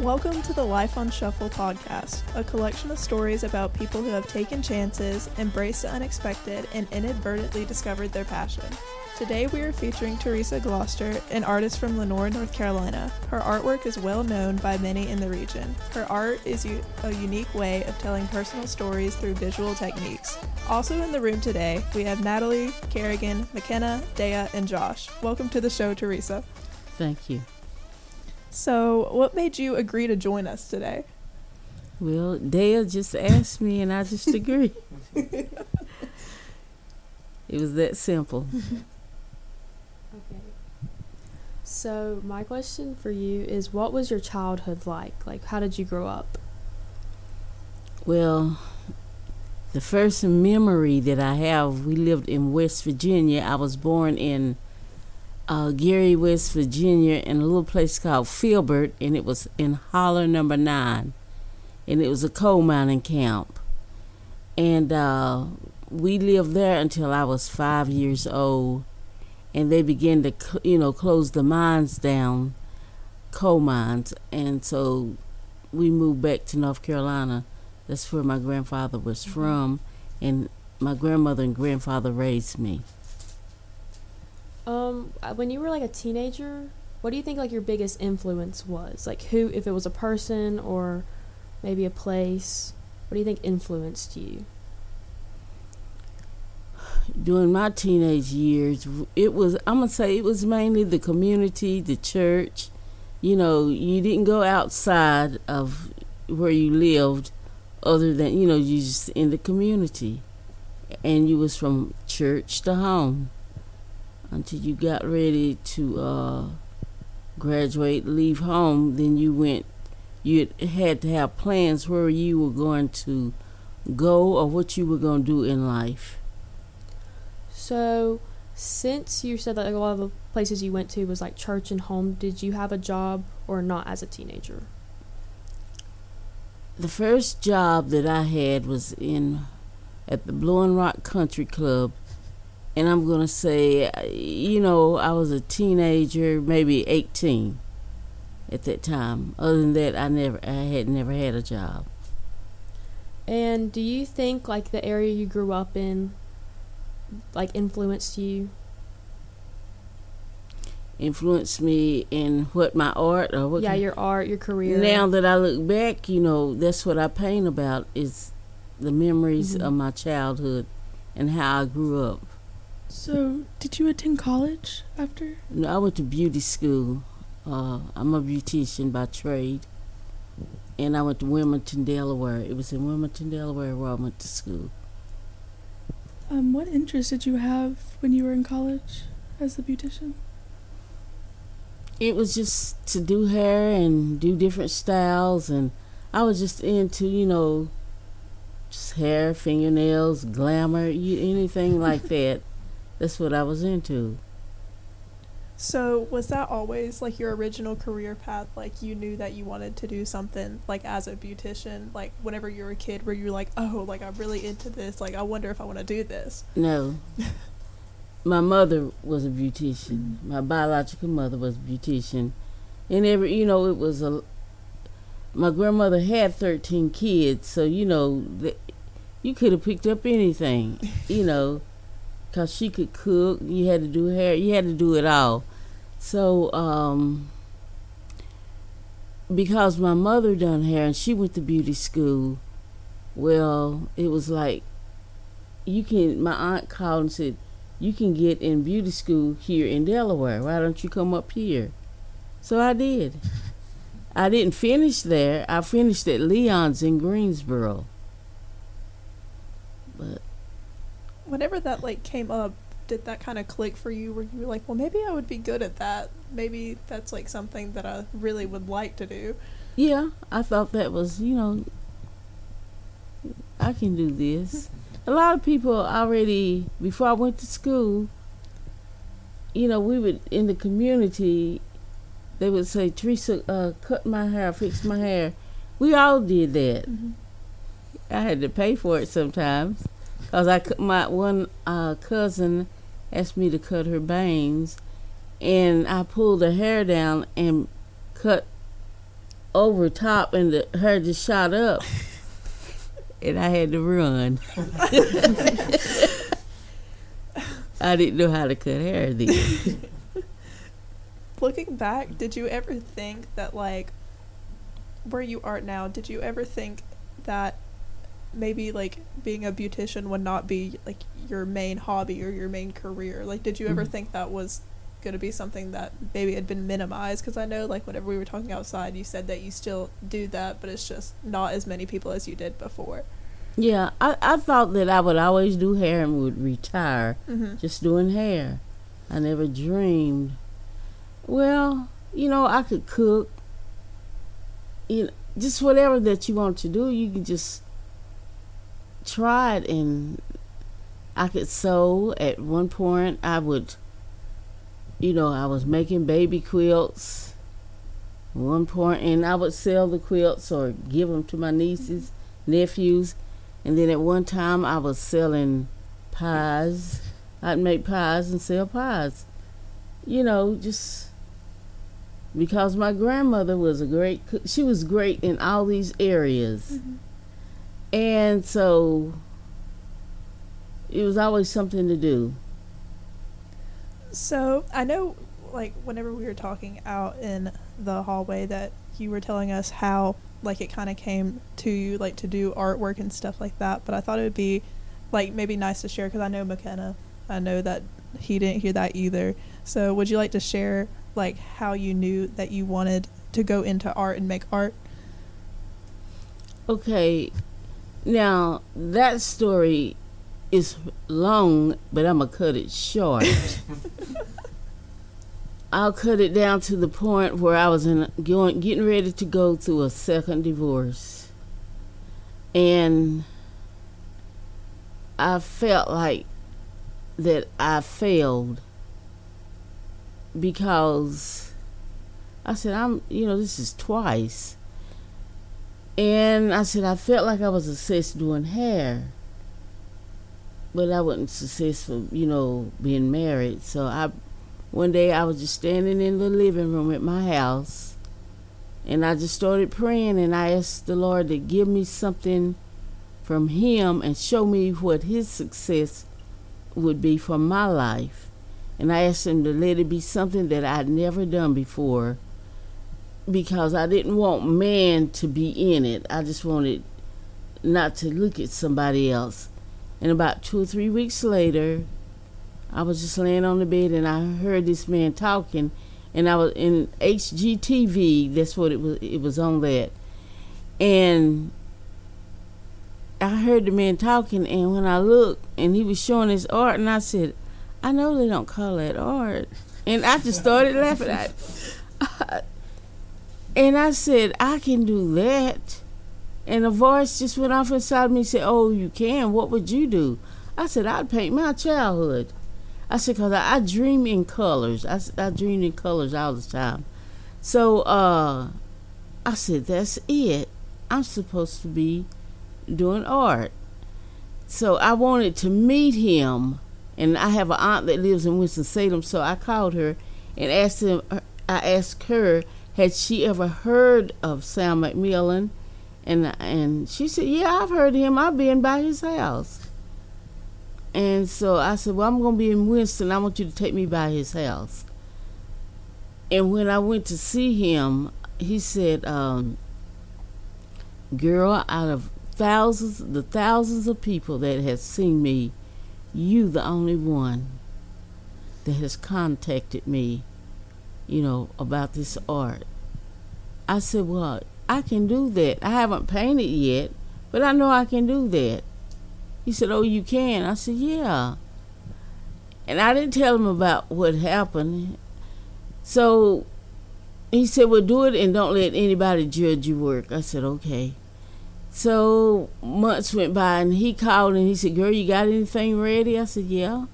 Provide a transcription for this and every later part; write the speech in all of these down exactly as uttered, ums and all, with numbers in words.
Welcome to the Life on Shuffle podcast, a collection of stories about people who have taken chances, embraced the unexpected, and inadvertently discovered their passion. Today we are featuring Teresa Gloster, an artist from Lenoir, North Carolina. Her artwork is well known by many in the region. Her art is u- a unique way of telling personal stories through visual techniques. Also in the room today, we have Natalie, Karagen, Makenna, Dayah, and Josh. Welcome to the show, Teresa. Thank you. So, what made you agree to join us today? Well, Dayah just asked me, and I just agreed. It was that simple. Okay. So, my question for you is, what was your childhood like? Like, how did you grow up? Well, the first memory that I have, we lived in West Virginia. I was born in Uh, Gary, West Virginia, in a little place called Filbert, and it was in Holler Number nine, and it was a coal mining camp. And uh, we lived there until I was five years old, and they began to, cl- you know, close the mines down, coal mines, and so we moved back to North Carolina. That's where my grandfather was mm-hmm. from, and my grandmother and grandfather raised me. Um, when you were like a teenager, what do you think like your biggest influence was? Like who, if it was a person or maybe a place, what do you think influenced you? During my teenage years, it was, I'm going to say it was mainly the community, the church. You know, you didn't go outside of where you lived other than, you know, you just in the community. And you was from church to home. Until you got ready to uh, graduate, leave home, then you went, you had to have plans where you were going to go or what you were going to do in life. So, since you said that a lot of the places you went to was like church and home, did you have a job or not as a teenager? The first job that I had was in, at the Blowing Rock Country Club. And I'm going to say, you know, I was a teenager, maybe eighteen at that time. Other than that, I never, I had never had a job. And do you think, like, the area you grew up in, like, influenced you? Influenced me in what, my art? or what? Yeah, your art, your career. Now that I look back, you know, that's what I paint about is the memories mm-hmm. of my childhood and how I grew up. So, did you attend college after? No, I went to beauty school. Uh, I'm a beautician by trade. And I went to Wilmington, Delaware. It was in Wilmington, Delaware where I went to school. Um, what interest did you have when you were in college as a beautician? It was just to do hair and do different styles. And I was just into, you know, just hair, fingernails, glamour, you, anything like that. That's what I was into. So was that always like your original career path? Like you knew that you wanted to do something like as a beautician, like whenever you were a kid, were you like, oh, like I'm really into this. Like I wonder if I want to do this. No. My mother was a beautician. Mm-hmm. My biological mother was a beautician. And every, you know, it was a, my grandmother had thirteen kids. So, you know, th- you could have picked up anything, you know. Because she could cook, you had to do hair, you had to do it all. So, um, because my mother done hair and she went to beauty school, well, it was like, you can, my aunt called and said, you can get in beauty school here in Delaware. Why don't you come up here? So I did. I didn't finish there. I finished at Leon's in Greensboro. But whenever that like came up, did that kind of click for you where you were like, well, maybe I would be good at that. Maybe that's like something that I really would like to do. Yeah, I thought that was, you know, I can do this. A lot of people already, before I went to school, you know, we would, in the community, they would say, Teresa, uh, cut my hair, fix my hair. We all did that. Mm-hmm. I had to pay for it sometimes. Because I, my one uh, cousin asked me to cut her bangs, and I pulled her hair down and cut over top and the, her just shot up. And I had to run. I didn't know how to cut hair then. Looking back, did you ever think that, like, where you are now, did you ever think that maybe, like, being a beautician would not be, like, your main hobby or your main career? Like, did you ever mm-hmm. think that was going to be something that maybe had been minimized? Because I know, like, whenever we were talking outside, you said that you still do that, but it's just not as many people as you did before. Yeah, I, I thought that I would always do hair and would retire mm-hmm. just doing hair. I never dreamed. Well, you know, I could cook. You know, just whatever that you want to do, you can just try it. And I could sew. At one point, I would, you know, I was making baby quilts at one point, and I would sell the quilts or give them to my nieces, nephews. And then at one time, I was selling pies. I'd make pies and sell pies. You know, just because my grandmother was a great cook. She was great in all these areas. Mm-hmm. And so it was always something to do. So I know, like, whenever we were talking out in the hallway, that you were telling us how, like, it kind of came to you, like, to do artwork and stuff like that. But I thought it would be, like, maybe nice to share, because I know Makenna, I know that he didn't hear that either. So would you like to share, like, how you knew that you wanted to go into art and make art? Okay. Now, that story is long, but I'm going to cut it short. I'll cut it down to the point where I was in going, getting ready to go through a second divorce. And I felt like that I failed, because I said, I'm, you know, this is twice. And I said, I felt like I was a success doing hair, but I wasn't successful, you know, being married. So I, one day I was just standing in the living room at my house, and I just started praying, and I asked the Lord to give me something from Him and show me what His success would be for my life. And I asked Him to let it be something that I'd never done before, because I didn't want man to be in it. I just wanted not to look at somebody else. And about two or three weeks later, I was just laying on the bed, and I heard this man talking, and I was in H G T V. That's what it was. It was on that. And I heard the man talking, and when I looked, and he was showing his art, and I said, I know they don't call that art. And I just started laughing. I, I, and I said, I can do that. And a voice just went off inside me and said, oh, you can. What would you do? I said, I'd paint my childhood. I said, because I, I dream in colors. I, I dream in colors all the time. So uh, I said, that's it. I'm supposed to be doing art. So I wanted to meet him. And I have an aunt that lives in Winston-Salem, so I called her and asked him. I asked her, had she ever heard of Sam McMillan? And and she said, yeah, I've heard of him. I've been by his house. And so I said, well, I'm going to be in Winston. I want you to take me by his house. And when I went to see him, he said, um, girl, out of thousands, the thousands of people that have seen me, you the only one that has contacted me, you know, about this art. I said, well, I can do that. I haven't painted yet, but I know I can do that. He said, oh, you can? I said, yeah. And I didn't tell him about what happened. So he said, well, do it and don't let anybody judge your work. I said, okay. So months went by, and he called, and he said, girl, you got anything ready? I said, yeah.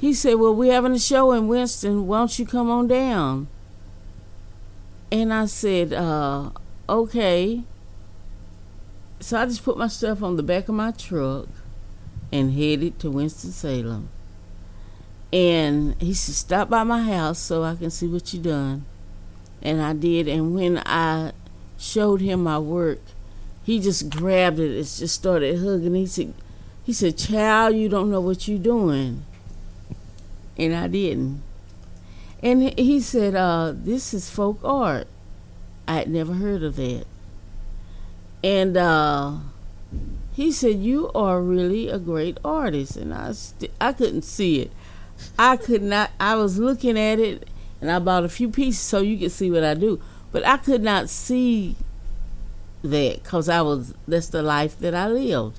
He said, well, we're having a show in Winston. Why don't you come on down? And I said, uh, okay. So I just put my stuff on the back of my truck and headed to Winston-Salem. And he said, stop by my house so I can see what you done. And I did, and when I showed him my work, he just grabbed it and just started hugging. He said, he said, "Child, you don't know what you're doing." And I didn't. And he said, uh, "This is folk art. I had never heard of that." And uh, he said, "You are really a great artist." And I, st- I couldn't see it. I could not. I was looking at it, and I bought a few pieces so you could see what I do. But I could not see that because I was. That's the life that I lived.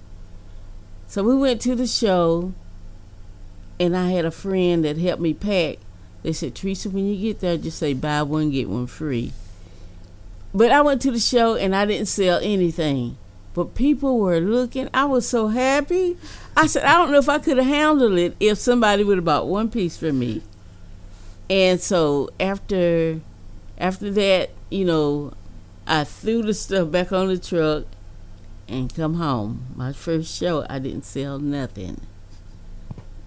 So we went to the show, and I had a friend that helped me pack. They said, "Teresa, when you get there, just say buy one, get one free." But I went to the show, and I didn't sell anything. But people were looking. I was so happy. I said, I don't know if I could have handled it if somebody would have bought one piece from me. And so after after that, you know, I threw the stuff back on the truck and come home. My first show, I didn't sell nothing.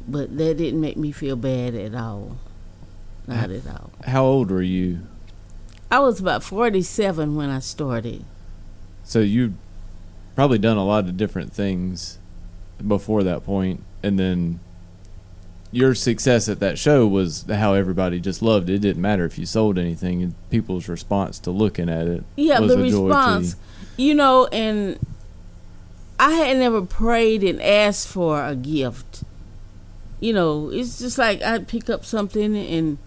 But that didn't make me feel bad at all. Not at all. How old were you? I was about forty-seven when I started. So you probably done a lot of different things before that point, and then your success at that show was how everybody just loved it. It didn't matter if you sold anything, and people's response to looking at it yeah, was the a response, joy to you. You know, and I had never prayed and asked for a gift. You know, it's just like I'd pick up something and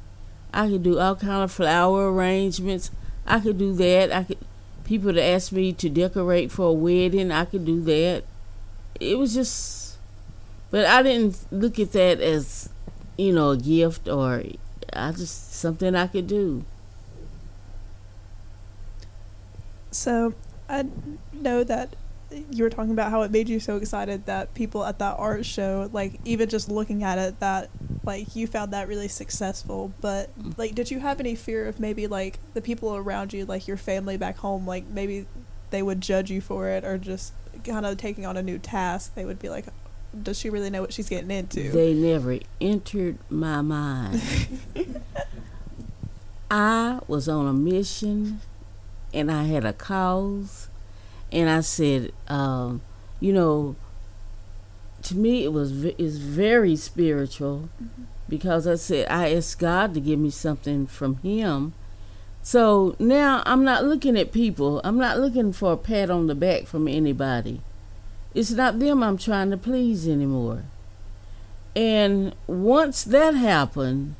I could do all kind of flower arrangements. I could do that. I could people that asked me to decorate for a wedding. I could do that. It was just, but I didn't look at that as, you know, a gift or I just something I could do. So I know that you were talking about how it made you so excited that people at that art show, like even just looking at it, that like you found that really successful. But like, did you have any fear of maybe like the people around you, like your family back home, like maybe they would judge you for it, or just kind of taking on a new task, they would be like, does she really know what she's getting into? They never entered my mind. I was on a mission and I had a cause. And I said, um, you know, to me it was v- it's very spiritual, mm-hmm. because I said I asked God to give me something from Him. So now I'm not looking at people. I'm not looking for a pat on the back from anybody. It's not them I'm trying to please anymore. And once that happened,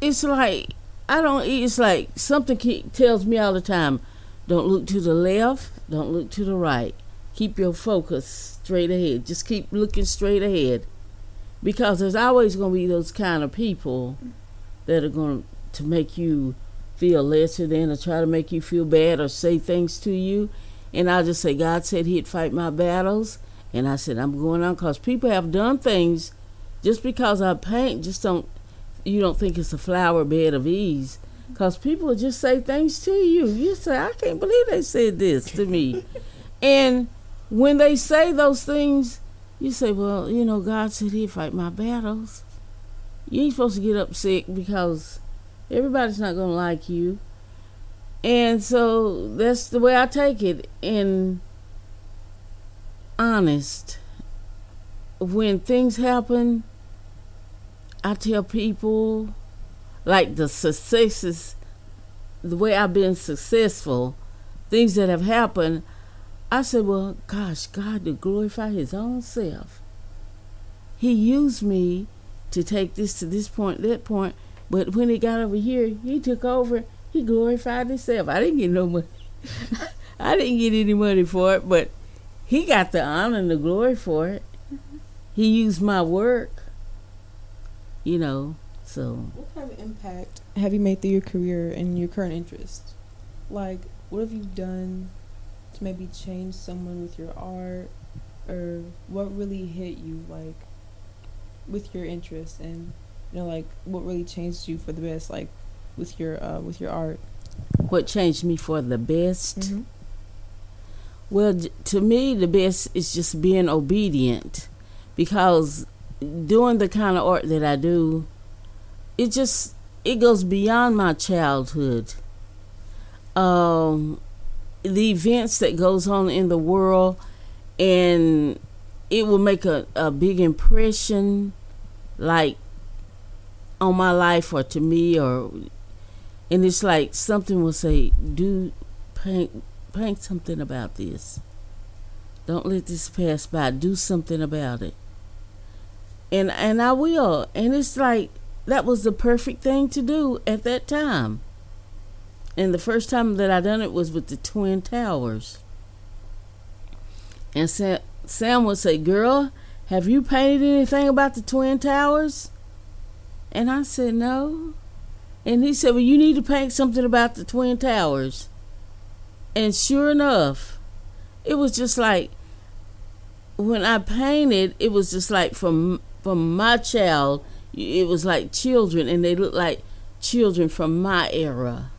it's like I don't. It's like something ke- tells me all the time. Don't look to the left. Don't look to the right. Keep your focus straight ahead. Just keep looking straight ahead, because there's always going to be those kind of people that are going to make you feel lesser than, or try to make you feel bad, or say things to you. And I just say, God said He'd fight my battles, and I said I'm going on, because people have done things just because I paint. Just don't you don't think it's a flower bed of ease. Because people just say things to you. You say, I can't believe they said this to me. And when they say those things, you say, well, you know, God said He'd fight my battles. You ain't supposed to get upset because everybody's not going to like you. And so that's the way I take it. And honest, when things happen, I tell people, like the successes, the way I've been successful, things that have happened, I said, well, gosh, God, to glorify His own self. He used me to take this to this point, that point, but when He got over here, He took over, He glorified Himself. I didn't get no money. I didn't get any money for it, but He got the honor and the glory for it. He used my work, you know. So, what kind of impact have you made through your career and your current interests? Like, what have you done to maybe change someone with your art, or what really hit you, like, with your interests, and you know, like, what really changed you for the best, like, with your uh, with your art? What changed me for the best? Mm-hmm. Well, to me, the best is just being obedient, because doing the kind of art that I do, it just, it goes beyond my childhood. um, the events that goes on in the world, and it will make a, a big impression, like, on my life or to me, or, and it's like something will say, do paint, paint something about this. Don't let this pass by. Do something about it. And and I will. And it's like that was the perfect thing to do at that time. And the first time that I done it was with the Twin Towers. And Sam, Sam would say, "Girl, have you painted anything about the Twin Towers?" And I said, "No." And he said, "Well, you need to paint something about the Twin Towers." And sure enough, it was just like, when I painted, it was just like from from my child, it was like children, and they looked like children from my era,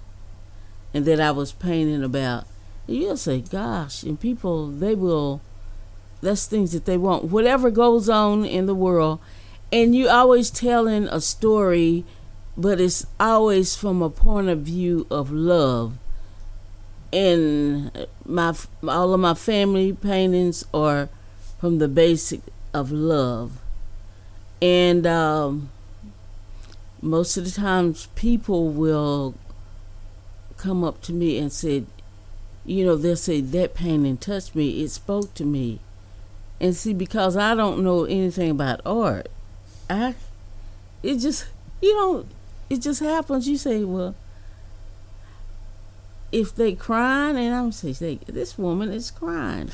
and that I was painting about. And you'll say, gosh, and people, they will, that's things that they want, whatever goes on in the world, and you always telling a story, but it's always from a point of view of love. And my all of my family paintings are from the basic of love. And um, most of the times people will come up to me and say, you know, they'll say, that painting touched me, it spoke to me. And see, because I don't know anything about art, I, it just, you know, it just happens. You say, well, if they crying, and I'm saying, this woman is crying.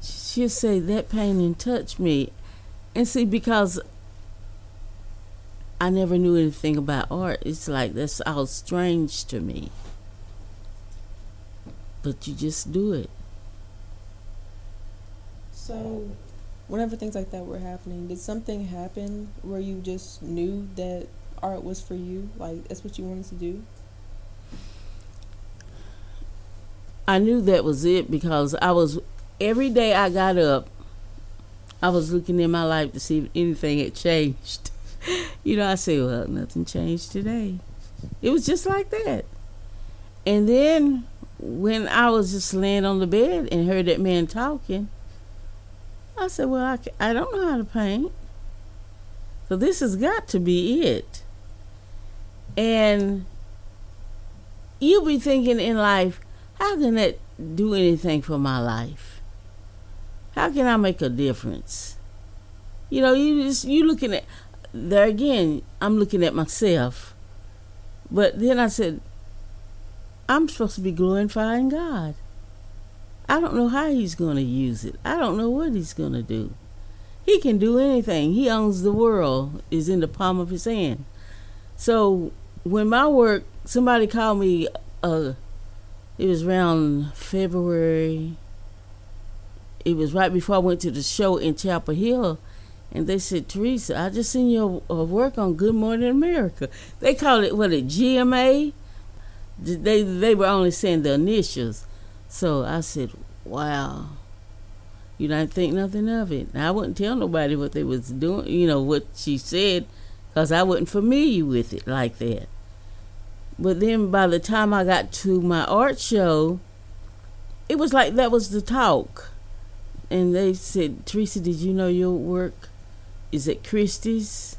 She'll say, that painting touched me. And see, because I never knew anything about art, it's like, that's all strange to me. But you just do it. So, whenever things like that were happening, did something happen where you just knew that art was for you? Like, that's what you wanted to do? I knew that was it, because I was, every day I got up, I was looking in my life to see if anything had changed. You know, I said, well, nothing changed today. It was just like that. And then when I was just laying on the bed and heard that man talking, I said, well, I, I don't know how to paint. So this has got to be it. And you'll be thinking in life, how can that do anything for my life? How can I make a difference? You know, you just, you looking at, there again, I'm looking at myself. But then I said, I'm supposed to be glorifying God. I don't know how he's going to use it. I don't know what he's going to do. He can do anything. He owns the world, is in the palm of his hand. So when my work, somebody called me a, it was around February. It was right before I went to the show in Chapel Hill. And they said, Teresa, I just seen your work on Good Morning America. They called it, what, it G M A? They, they were only saying the initials. So I said, wow. You didn't think nothing of it. And I wouldn't tell nobody what they was doing, you know, what she said, because I wasn't familiar with it like that. But then by the time I got to my art show, it was like that was the talk. And they said, Teresa, did you know your work is at Christie's,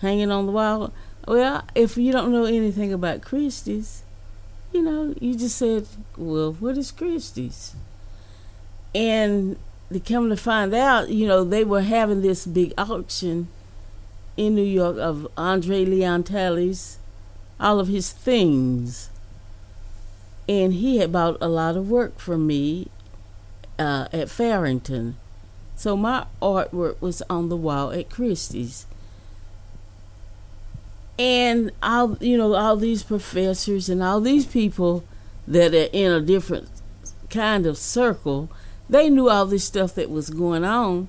hanging on the wall? Well, if you don't know anything about Christie's, you know, you just said, well, what is Christie's? And they come to find out, you know, they were having this big auction in New York of Andre Leon Talley's, all of his things. And he had bought a lot of work from me uh, at Farrington. So my artwork was on the wall at Christie's. And all, you know, all these professors and all these people that are in a different kind of circle, they knew all this stuff that was going on.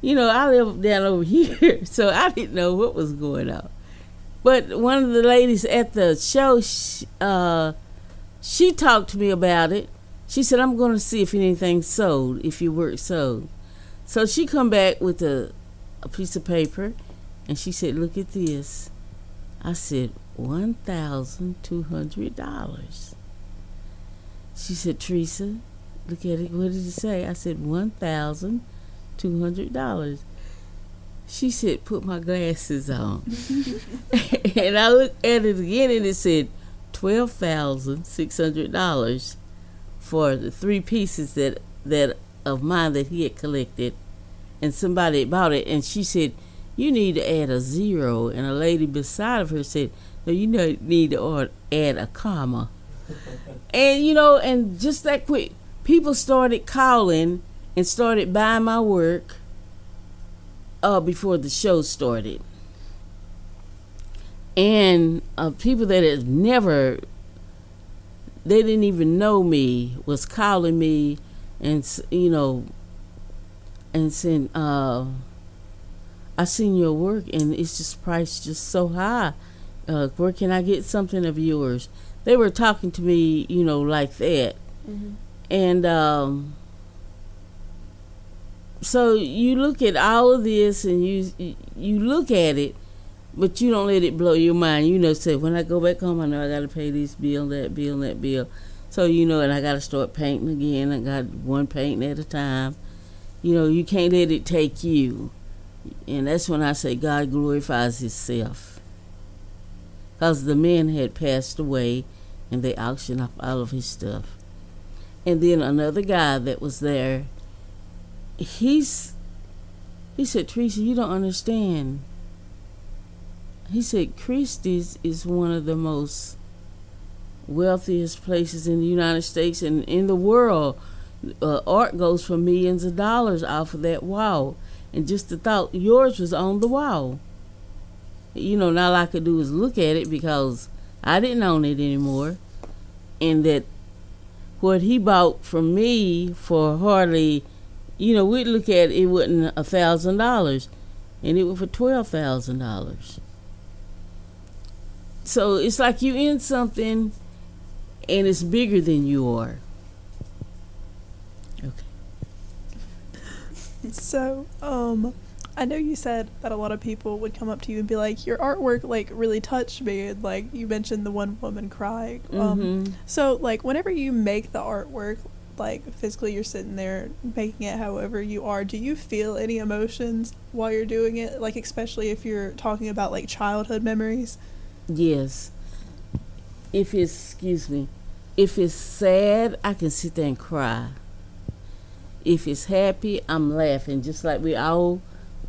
You know, I live down over here, so I didn't know what was going on. But one of the ladies at the show, she, uh, she talked to me about it. She said, I'm going to see if anything sold, if your work sold. So she come back with a, a piece of paper, and she said, look at this. I said, one thousand two hundred dollars. She said, Teresa, look at it. What did it say? I said, one thousand two hundred dollars. She said, put my glasses on. And I looked at it again, and it said twelve thousand six hundred dollars for the three pieces that that of mine that he had collected. And somebody had bought it, and she said, you need to add a zero. And a lady beside of her said, no, you need to add a comma. And, you know, and just that quick, people started calling and started buying my work uh, before the show started. And uh, people that had never, they didn't even know me, was calling me and, you know, and saying, uh, I seen your work and it's just priced just so high. Uh, where can I get something of yours? They were talking to me, you know, like that. Mm-hmm. And um, so you look at all of this and you you look at it, but you don't let it blow your mind. You know, say, when I go back home, I know I got to pay this bill, that bill, that bill. So, you know, and I got to start painting again. I got one painting at a time. You know, you can't let it take you. And that's when I say God glorifies himself. Because the men had passed away and they auctioned off all of his stuff. And then another guy that was there, he's, he said, Teresa, you don't understand. He said, Christie's is one of the most wealthiest places in the United States and in the world. Uh, art goes for millions of dollars off of that wall. And just the thought, yours was on the wall. You know, and all I could do is look at it because I didn't own it anymore. And that what he bought from me for hardly, you know, we'd look at it, it wasn't a thousand dollars, and it was for twelve thousand dollars. So it's like you in something and it's bigger than you are. Okay. So, um... I know you said that a lot of people would come up to you and be like, your artwork, like, really touched me. And, like, you mentioned the one woman crying. Mm-hmm. Um, so, like, whenever you make the artwork, like, physically you're sitting there making it however you are, do you feel any emotions while you're doing it? Like, especially if you're talking about, like, childhood memories? Yes. If it's, excuse me, if it's sad, I can sit there and cry. If it's happy, I'm laughing, just like we all...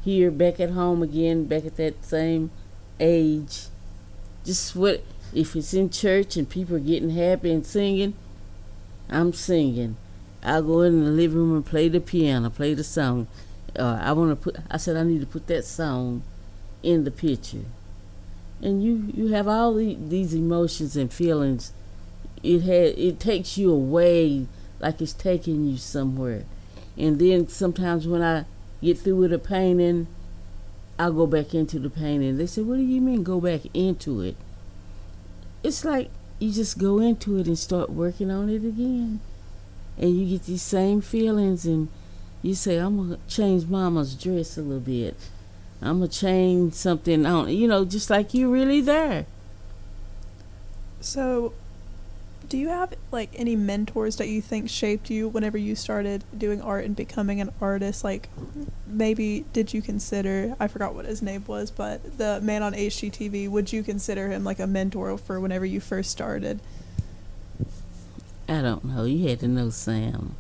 here, back at home again, back at that same age. Just what, if it's in church and people are getting happy and singing, I'm singing. I'll go in the living room and play the piano, play the song. Uh, I want to put, I said I need to put that song in the picture. And you, you have all the, these emotions and feelings. It had, it takes you away like it's taking you somewhere. And then sometimes when I get through with a painting, I'll go back into the painting. They said, what do you mean go back into it? It's like you just go into it and start working on it again. And you get these same feelings and you say, I'm going to change mama's dress a little bit. I'm going to change something on, you know, just like you're really there. So do you have, like, any mentors that you think shaped you whenever you started doing art and becoming an artist? Like, maybe did you consider, I forgot what his name was, but the man on H G T V, would you consider him, like, a mentor for whenever you first started? I don't know. You had to know Sam.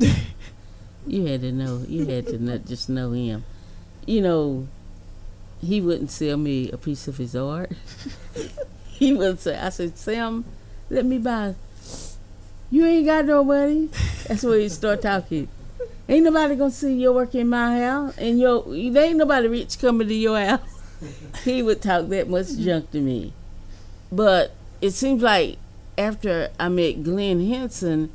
You had to know. You had to not just know him. You know, he wouldn't sell me a piece of his art. He would say, I said, Sam, let me buy... You ain't got nobody. That's where you start talking. Ain't nobody gonna see your work in my house, and your there ain't nobody rich coming to your house. He would talk that much junk to me. But it seems like after I met Glenn Henson,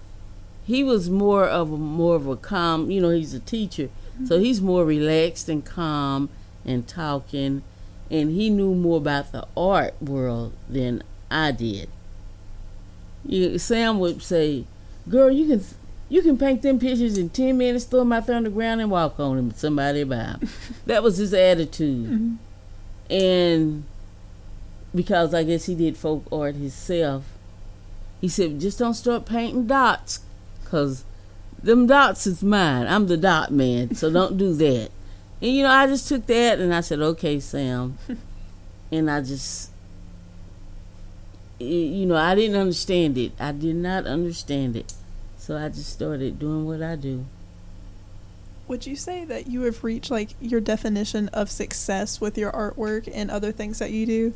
he was more of a, more of a calm. You know, he's a teacher, so he's more relaxed and calm and talking, and he knew more about the art world than I did. You, Sam would say, girl, you can you can paint them pictures in ten minutes, throw them out there on the ground and walk on them. Somebody by him. That was his attitude. Mm-hmm. And because I guess he did folk art himself, he said, just don't start painting dots because them dots is mine. I'm the dot man, so don't do that. And, you know, I just took that and I said, okay, Sam. And I just, you know, I didn't understand it. I did not understand it. So I just started doing what I do. Would you say that you have reached, like, your definition of success with your artwork and other things that you do?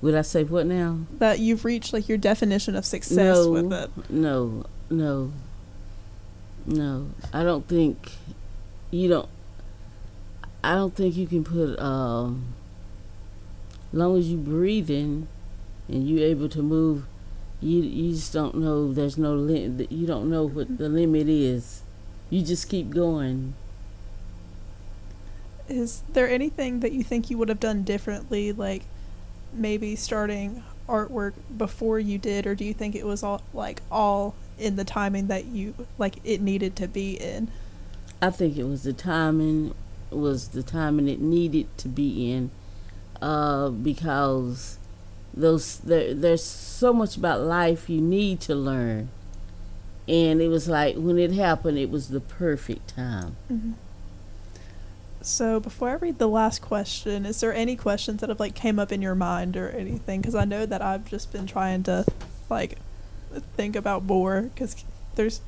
Would I say what now? That you've reached, like, your definition of success no, with it. No, no, no. I don't think you don't. I don't think you can put. Um, as long as you breathe in and you're able to move, you you just don't know. There's no limit. You don't know what the limit is. You just keep going. Is there anything that you think you would have done differently, like maybe starting artwork before you did, or do you think it was all like all in the timing that you like it needed to be in? I think it was the timing was the timing it needed to be in, uh, because those there, there's so much about life you need to learn. And it was like, when it happened, it was the perfect time. Mm-hmm. So before I read the last question, is there any questions that have, like, came up in your mind or anything? Because I know that I've just been trying to, like, think about more. Because there's,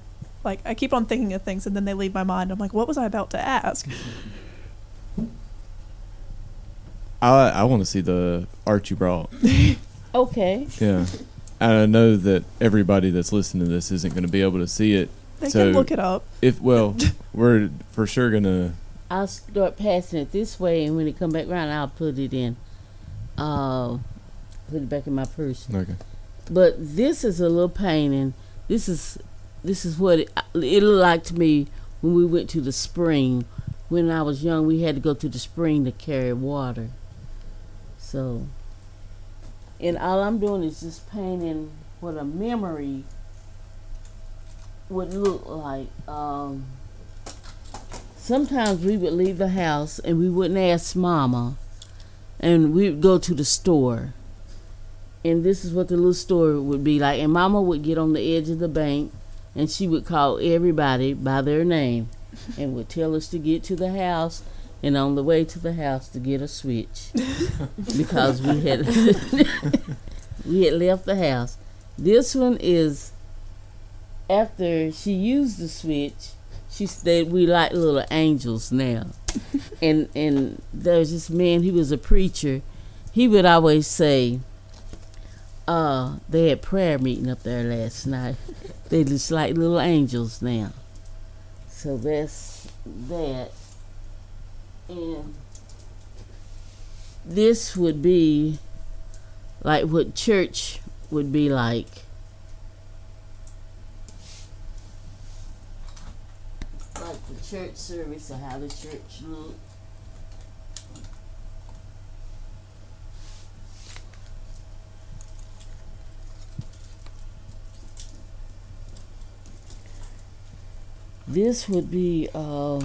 like, I keep on thinking of things and then they leave my mind. I'm like, what was I about to ask? I I want to see the art you brought. Okay. Yeah. I know that everybody that's listening to this isn't going to be able to see it. They so can look it up. If well, we're for sure going to... I'll start passing it this way, and when it come back around, I'll put it in. Uh, put it back in my purse. Okay. But this is a little painting. This is this is what it, it looked like to me when we went to the spring. When I was young, we had to go to the spring to carry water. So... And all I'm doing is just painting what a memory would look like. Um, sometimes we would leave the house and we wouldn't ask Mama. And we would go to the store. And this is what the little store would be like. And Mama would get on the edge of the bank and she would call everybody by their name and would tell us to get to the house. And on the way to the house to get a switch because we had we had left the house. This one is after she used the switch. She said we like little angels now, and and there's this man. He was a preacher. He would always say, "Uh, they had prayer meeting up there last night. They just like little angels now." So that's that. And this would be like what church would be like. Like the church service or how the church looked. This would be... Uh,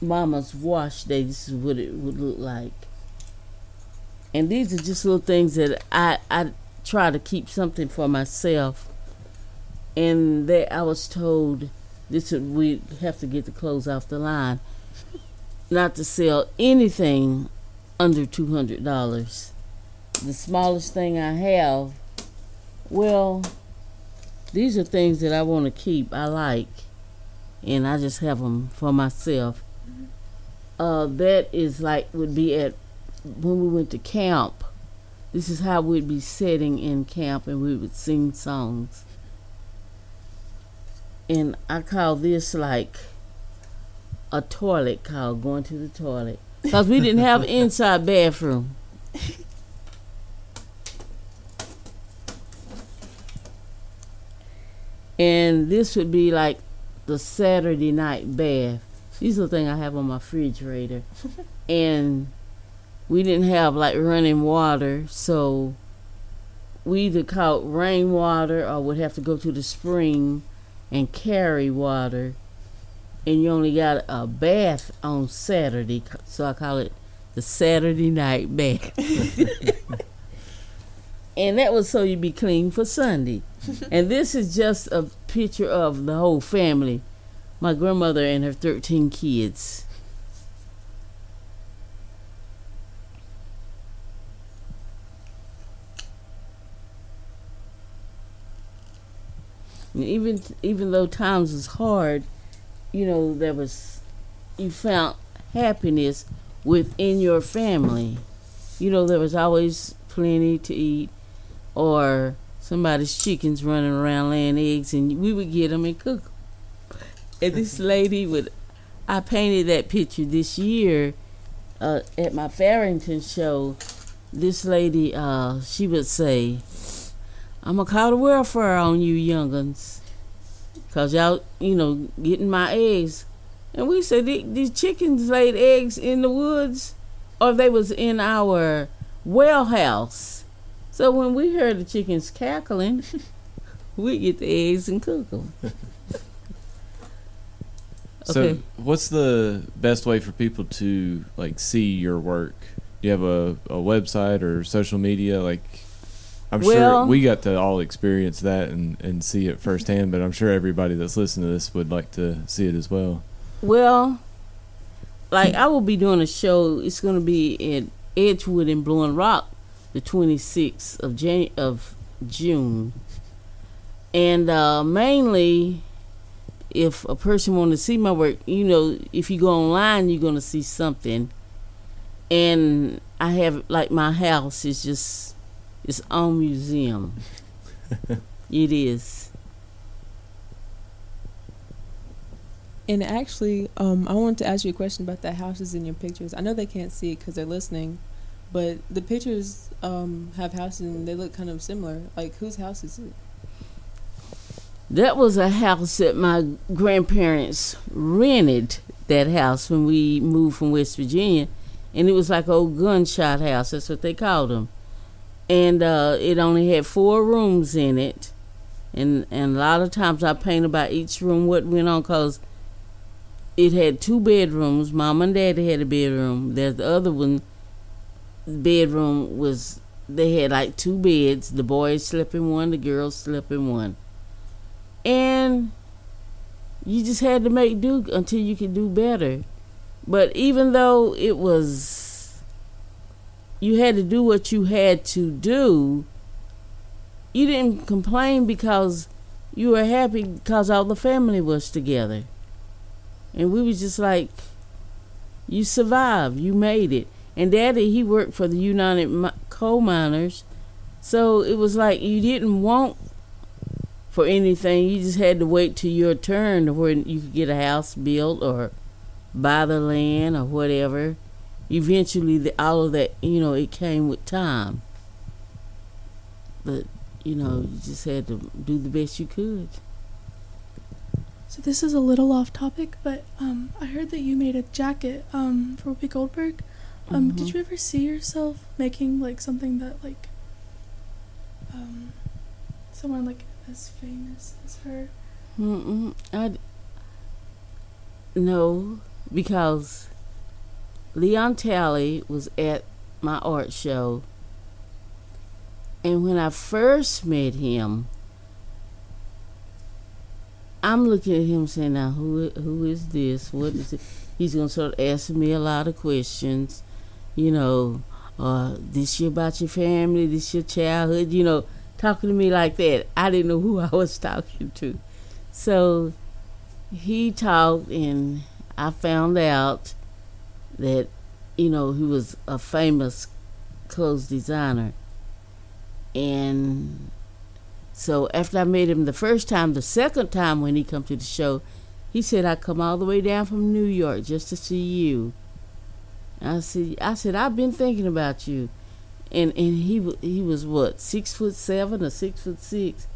Mama's wash day. This is what it would look like. And these are just little things that I, I try to keep something for myself. And that I was told this would, we have to get the clothes off the line, not to sell anything under two hundred dollars. The smallest thing I have, well, these are things that I want to keep. I like, and I just have them for myself. Uh, that is like would be at when we went to camp. This is how we'd be sitting in camp and we would sing songs. And I call this like a toilet call, going to the toilet, because we didn't have an inside bathroom. And this would be like the Saturday night bath. These are the things I have on my refrigerator. And we didn't have, like, running water, so we either caught rainwater or would have to go to the spring and carry water. And you only got a bath on Saturday, so I call it the Saturday night bath. And that was so you be clean for Sunday. And this is just a picture of the whole family. My grandmother and her thirteen kids. And even even though times was hard, you know, there was, you found happiness within your family. You know, there was always plenty to eat, or somebody's chickens running around laying eggs, and we would get them and cook them. And this lady would, I painted that picture this year uh, at my Farrington show. This lady, uh, she would say, "I'm going to call the welfare on you young'uns, because y'all, you know, getting my eggs." And we said, these chickens laid eggs in the woods, or they was in our well house. So when we heard the chickens cackling, we get the eggs and cook them. Okay. So, what's the best way for people to like see your work? Do you have a, a website or social media? Like, I'm well, sure we got to all experience that and, and see it firsthand, but I'm sure everybody that's listening to this would like to see it as well. Well, like I will be doing a show. It's going to be in Edgewood and Blowing Rock, the twenty-sixth of Jan- of June, and uh, mainly. If a person want to see my work, you know, if you go online, you're going to see something. And I have, like, my house is just its own museum. It is. And actually, um, I wanted to ask you a question about the houses in your pictures. I know they can't see it because they're listening, but the pictures um, have houses and they look kind of similar. Like, whose house is it? That was a house that my grandparents rented, that house, when we moved from West Virginia. And it was like an old gunshot house. That's what they called them. And uh, it only had four rooms in it. And, and a lot of times I paint about each room, what went on, because it had two bedrooms. Mom and Daddy had a bedroom. There's the other one. The bedroom was, they had like two beds. The boys slept in one, the girls slept in one. And you just had to make do until you could do better. But even though it was, you had to do what you had to do, you didn't complain because you were happy because all the family was together. And we was just like, you survived, you made it. And Daddy, he worked for the United Coal Miners. So it was like you didn't want for anything, you just had to wait till your turn to where you could get a house built or buy the land or whatever. Eventually, the, all of that, you know, it came with time. But, you know, you just had to do the best you could. So this is a little off topic, but um, I heard that you made a jacket um, for Whoopi Goldberg. Um, mm-hmm. Did you ever see yourself making, like, something that, like, um, someone, like, as famous as her? Mm-mm. I, no, because Leon Talley was at my art show, and when I first met him, I'm looking at him saying, now, who who is this? What is it? He's going to start asking me a lot of questions, you know, uh, this year about your family, this your childhood, you know, talking to me like that. I didn't know who I was talking to. So he talked, and I found out that, you know, he was a famous clothes designer. And so after I met him the first time, the second time when he come to the show, he said, I come all the way down from New York just to see you. I said, I said I've been thinking about you. And and he he was what, six foot seven or six foot six,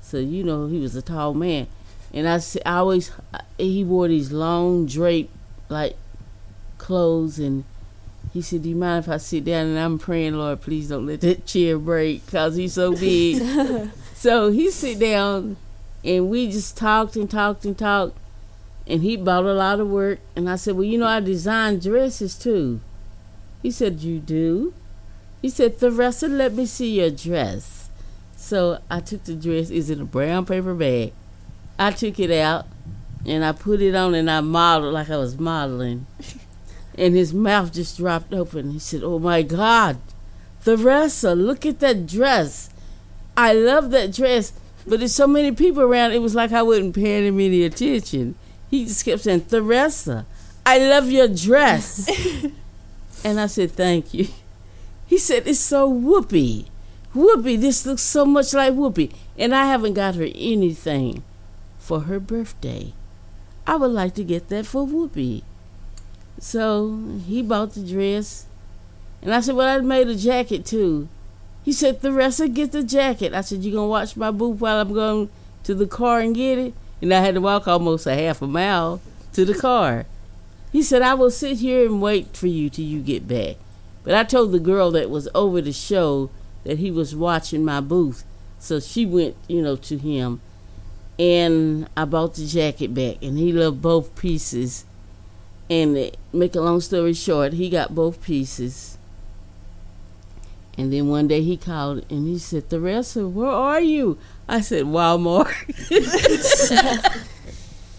so you know he was a tall man. And I, I always he wore these long draped like clothes, and he said, "Do you mind if I sit down?" And I'm praying, Lord, please don't let that chair break, cause he's so big. So he sit down, and we just talked and talked and talked, and he bought a lot of work. And I said, "Well, you know, I design dresses too." He said, "You do?" He said, "Teresa, let me see your dress." So I took the dress. It's in a brown paper bag. I took it out, and I put it on, and I modeled like I was modeling. And his mouth just dropped open. He said, "Oh, my God, Teresa, look at that dress. I love that dress, but there's so many people around." It was like I wasn't paying him any attention. He just kept saying, "Teresa, I love your dress." And I said, "Thank you." He said, "It's so Whoopi. Whoopi, this looks so much like Whoopi." And I haven't got her anything for her birthday. I would like to get that for Whoopi. So he bought the dress. And I said, "Well, I made a jacket too." He said, "Teresa, get the jacket." I said, "You going to watch my booth while I'm going to the car and get it?" And I had to walk almost a half a mile to the car. He said, "I will sit here and wait for you till you get back." But I told the girl that was over the show that he was watching my booth. So she went, you know, to him. And I bought the jacket back. And he loved both pieces. And to make a long story short, he got both pieces. And then one day he called and he said, "Teresa, where are you?" I said, "Walmart."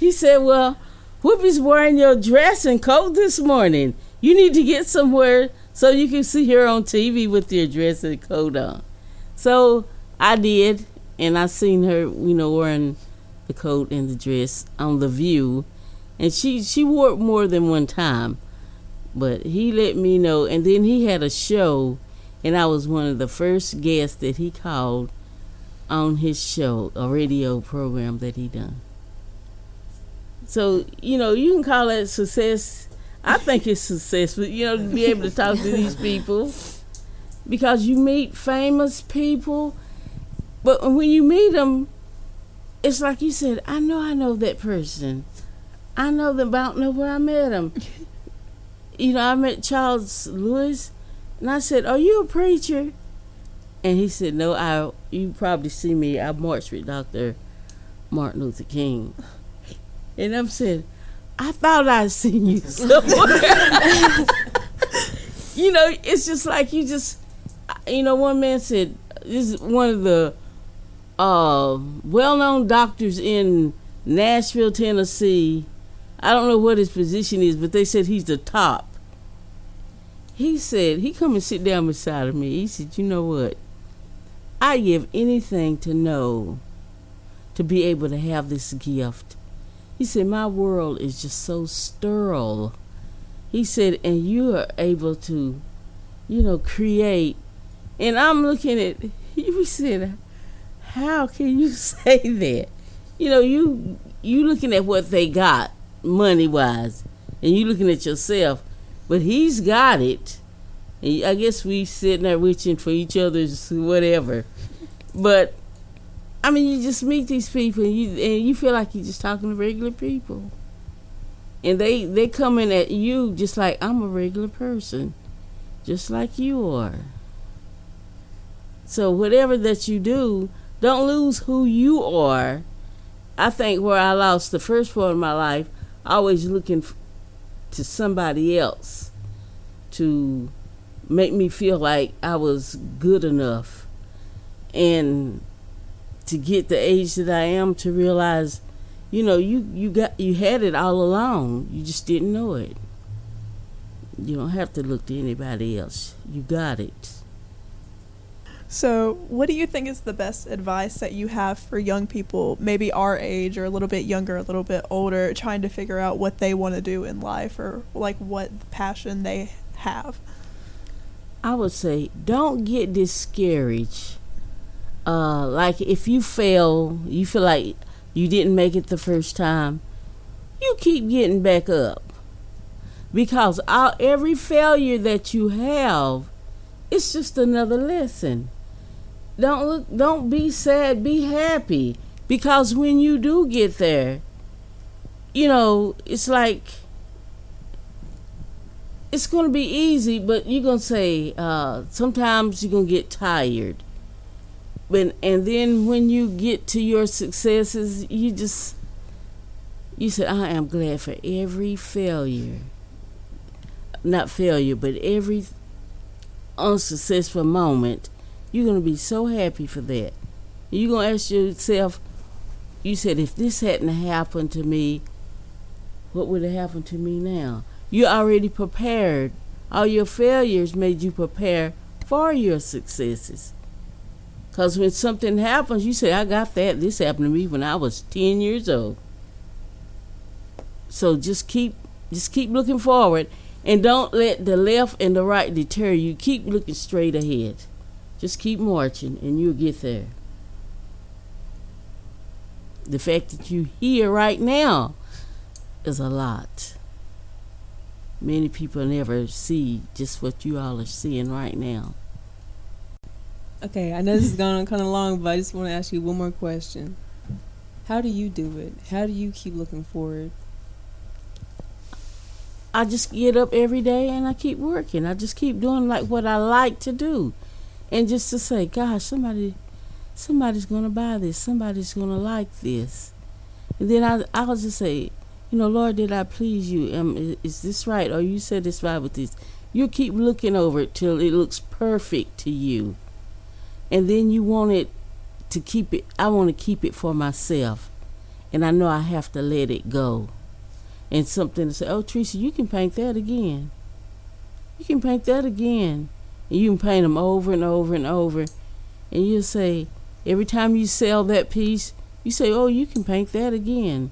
He said, "Well, Whoopi's wearing your dress and coat this morning. You need to get somewhere so you can see her on T V with your dress and coat on." So I did, and I seen her, you know, wearing the coat and the dress on The View. And she, she wore it more than one time. But he let me know, and then he had a show. And I was one of the first guests that he called on his show, a radio program that he done. So, you know, you can call that success. I think it's successful, you know, to be able to talk to these people. Because you meet famous people. But when you meet them, it's like you said, I know I know that person. I know them, but I don't know where I met them. You know, I met Charles Lewis. And I said, "Are you a preacher?" And he said, "No, I. You probably see me. I marched with Doctor Martin Luther King." And I'm saying, "I thought I'd seen you somewhere." You know, it's just like you just, you know, one man said, this is one of the uh, well-known doctors in Nashville, Tennessee. I don't know what his position is, but they said he's the top. He said, he come and sit down beside of me. He said, "You know what? I give anything to know, to be able to have this gift." He said, "My world is just so sterile." He said, "And you are able to, you know, create." And I'm looking at, he said, "How can you say that?" You know, you you looking at what they got, money-wise, and you looking at yourself. But he's got it. And I guess we sitting there reaching for each other's whatever. But, I mean, you just meet these people, and you, and you feel like you're just talking to regular people. And they, they come in at you just like, I'm a regular person, just like you are. So whatever that you do, don't lose who you are. I think where I lost the first part of my life, always looking for, to somebody else to make me feel like I was good enough, and to get the age that I am to realize, you know, you, you got you had it all along. You just didn't know it. You don't have to look to anybody else. You got it. So what do you think is the best advice that you have for young people, maybe our age or a little bit younger, a little bit older, trying to figure out what they want to do in life or like what passion they have? I would say don't get discouraged. Uh, like if you fail, you feel like you didn't make it the first time, you keep getting back up. Because all, every failure that you have, it's just another lesson. Don't look, don't be sad, be happy. Because when you do get there, you know, it's like, it's going to be easy, but you're going to say, uh, sometimes you're going to get tired. But, and then when you get to your successes, you just, you say, I am glad for every failure. Not failure, but every unsuccessful moment, you're going to be so happy for that. You're going to ask yourself, you said, if this hadn't happened to me, what would have happened to me now? You're already prepared. All your failures made you prepare for your successes. Because when something happens, you say, I got that. This happened to me when I was ten years old. So just keep just keep looking forward, and don't let the left and the right deter you. Keep looking straight ahead. Just keep marching, and you'll get there. The fact that you're here right now is a lot. Many people never see just what you all are seeing right now. Okay, I know this is going on kind of long, but I just want to ask you one more question. How do you do it? How do you keep looking forward? I just get up every day and I keep working. I just keep doing like what I like to do. And just to say, gosh, somebody, somebody's going to buy this. Somebody's going to like this. And then I, I'll just say, you know, Lord, did I please you? Um, is this right? Are you satisfied with this? You keep looking over it till it looks perfect to you. And then you want it to keep it. I want to keep it for myself. And I know I have to let it go. And something to say, oh, Teresa, you can paint that again. You can paint that again. And you can paint them over and over and over. And you'll say, every time you sell that piece, you say, oh, you can paint that again.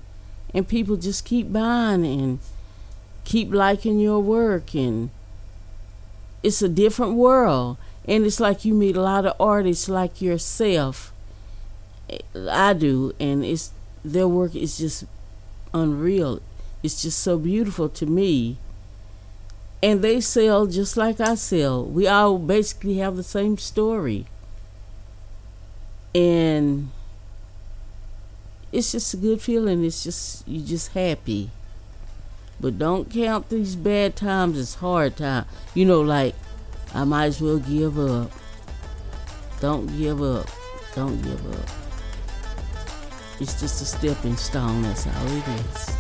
And people just keep buying and keep liking your work. And it's a different world. And it's like you meet a lot of artists like yourself. I do. And it's their work is just unreal. It's just so beautiful to me. And they sell just like I sell. We all basically have the same story. And it's just a good feeling. It's just, you're just happy. But don't count these bad times as hard times. You know, like, I might as well give up. Don't give up. Don't give up. It's just a stepping stone. That's all it is.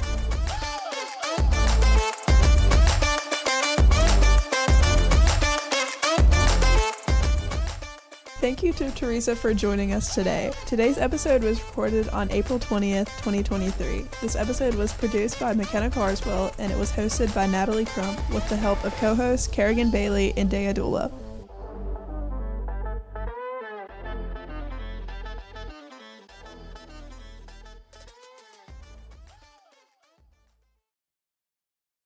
Thank you to Teresa for joining us today. Today's episode was recorded on April twentieth, twenty twenty-three. This episode was produced by Makenna Carswell, and it was hosted by Natalie Crump with the help of co-hosts Karagen Bailey and Dayah Dula.